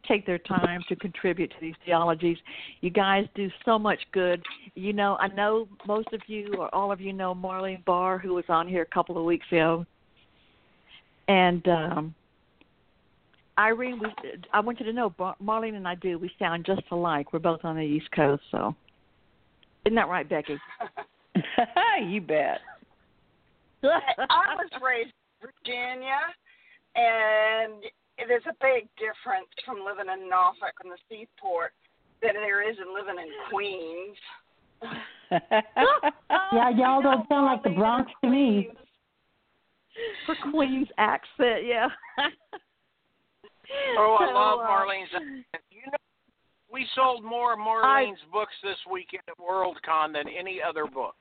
take their time to contribute to these theologies. You guys do so much good. You know, I know most of you or all of you know Marlene Barr, who was on here a couple of weeks ago. And Irene, I want you to know, Marlene and I do. We sound just alike. We're both on the East Coast, so isn't that right, Becky? You bet. I was raised in Virginia, and there's a big difference from living in Norfolk on the seaport than there is in living in Queens. Yeah, y'all don't sound like the Bronx to me. For Queen's accent, yeah. Oh, I love Marlene's accent. You know, we sold more of Marlene's books this weekend at WorldCon than any other book.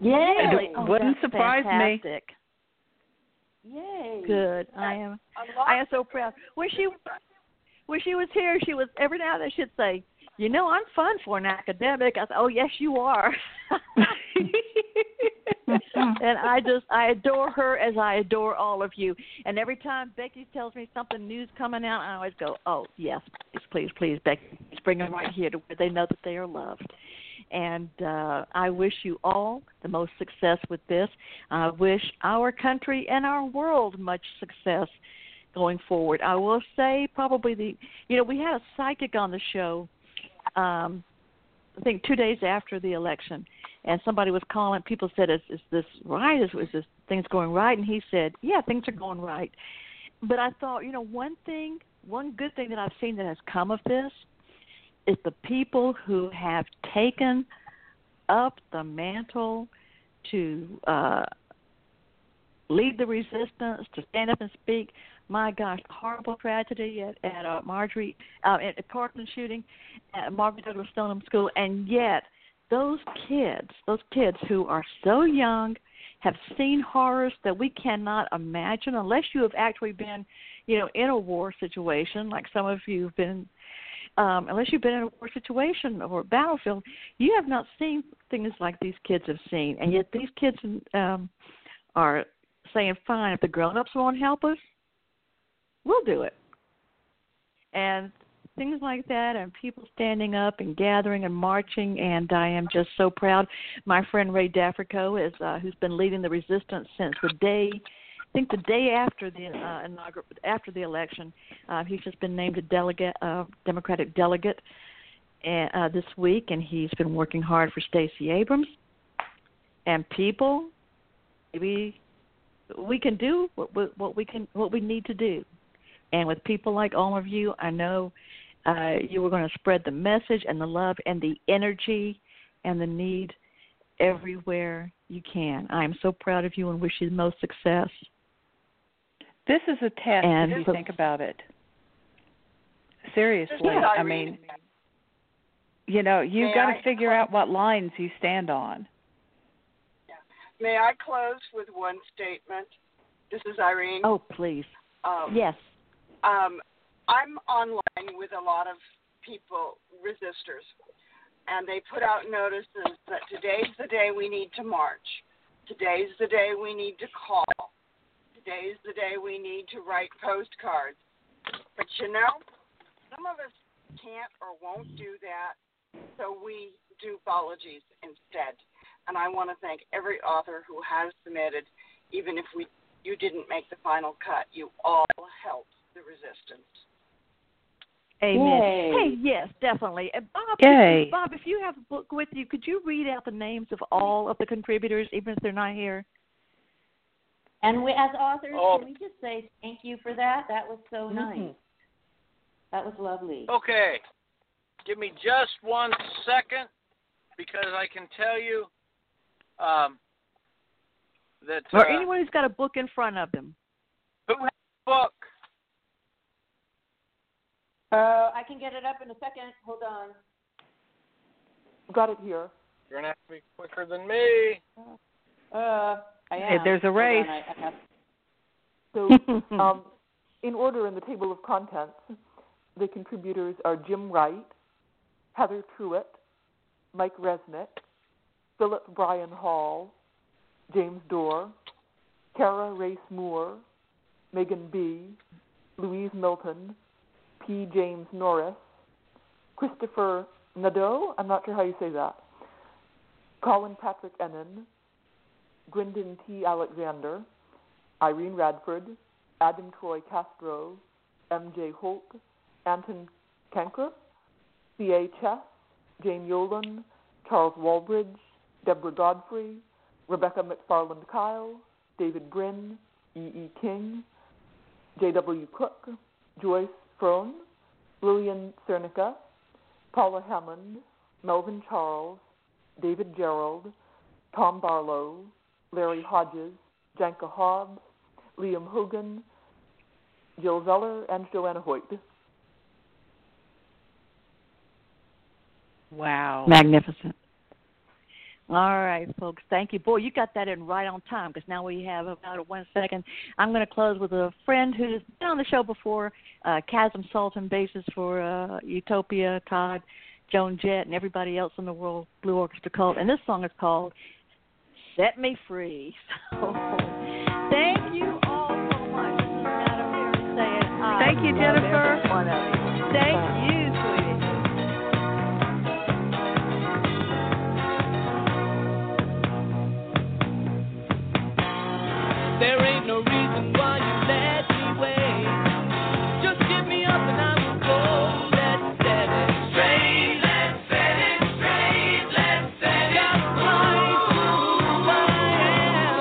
Yeah, really? It wouldn't surprise fantastic. Me. Yay! Good. I am so proud. When she was here, she was every now and then she'd say, "You know, I'm fun for an academic." I said, "Oh, yes, you are." And I adore her as I adore all of you. And every time Becky tells me something new's coming out, I always go, oh, yes, please, Becky, bring them right here to where they know that they are loved. And I wish you all the most success with this. I wish our country and our world much success going forward. I will say probably we had a psychic on the show, I think 2 days after the election, and somebody was calling. People said, is this right? Is this things going right? And he said, yeah, things are going right. But I thought, one good thing that I've seen that has come of this is the people who have taken up the mantle to lead the resistance, to stand up and speak. My gosh, horrible tragedy at Marjorie, at the Parkland shooting at Marjorie Douglas Stoneham School, and yet those kids who are so young have seen horrors that we cannot imagine unless you have actually been, in a war situation like some of you have been. Unless you've been in a war situation or a battlefield, you have not seen things like these kids have seen. And yet these kids are saying, fine, if the grown-ups won't help us, we'll do it. And things like that, and people standing up and gathering and marching, and I am just so proud. My friend Ray Dafrico, who's been leading the resistance since the day after the election, he's just been named a delegate, Democratic delegate, this week, and he's been working hard for Stacey Abrams. And people, we can do what we need to do. And with people like all of you, I know you were going to spread the message and the love and the energy and the need everywhere you can. I am so proud of you and wish you the most success. This is a test if you think about it. Seriously, I mean, you've got to figure out what lines you stand on. Yeah. May I close with one statement? This is Irene. Oh, please. Yes. I'm online with a lot of people, resistors, and they put out notices that today's the day we need to march. Today's the day we need to call. Today's the day we need to write postcards. But, some of us can't or won't do that, so we do apologies instead. And I want to thank every author who has submitted, even if you didn't make the final cut. You all helped the resistance. Amen. Yay. Hey, yes, definitely. And Bob, if you have a book with you, could you read out the names of all of the contributors, even if they're not here? And we, as authors, can we just say thank you for that? That was so nice. That was lovely. Okay. Give me just 1 second, because I can tell you that... Or anyone who's got a book in front of them. Who has a book? I can get it up in a second. Hold on. Got it here. You're going to have to be quicker than me. I am. Hey, there's a race. So, in order in the table of contents, the contributors are Jim Wright, Heather Truett, Mike Resnick, Philip Brian Hall, James Dorr, Kara Race Moore, Megan B., Louise Milton, P. James Norris, Christopher Nadeau, I'm not sure how you say that, Colin Patrick Ennan, Gwendon T. Alexander, Irene Radford, Adam Troy Castro, M.J. Holt, Anton Kanker, C.A. Chess, Jane Yolen, Charles Walbridge, Deborah Godfrey, Rebecca McFarland Kyle, David Brin, E.E. King, J.W. Cook, Joyce Frone, Lillian Cernica, Paula Hammond, Melvin Charles, David Gerald, Tom Barlow, Larry Hodges, Janka Hobbs, Liam Hogan, Jill Zeller, and Joanna Hoyt. Wow. Magnificent. All right, folks. Thank you. Boy, you got that in right on time, because now we have about 1 second. I'm going to close with a friend who's been on the show before, Chasm Sultan, bassist for Utopia, Todd, Joan Jett, and everybody else in the World Blue Orchestra Cult. And this song is called set me free. So thank you all so much. This is Madame Perry saying thank you, Jennifer. Thank you. There ain't no reason why you led me away. Just give me up and I'm go. Let's set it straight. Let's set it straight. Let's set it right who I am.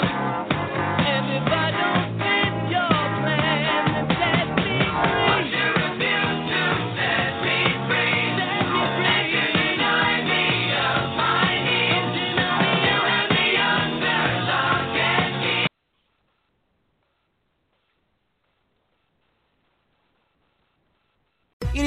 And if I don't fit your plan, then set me free. What you refuse to set me free. Set me free. You deny me of my needs. You have me under lock and key. It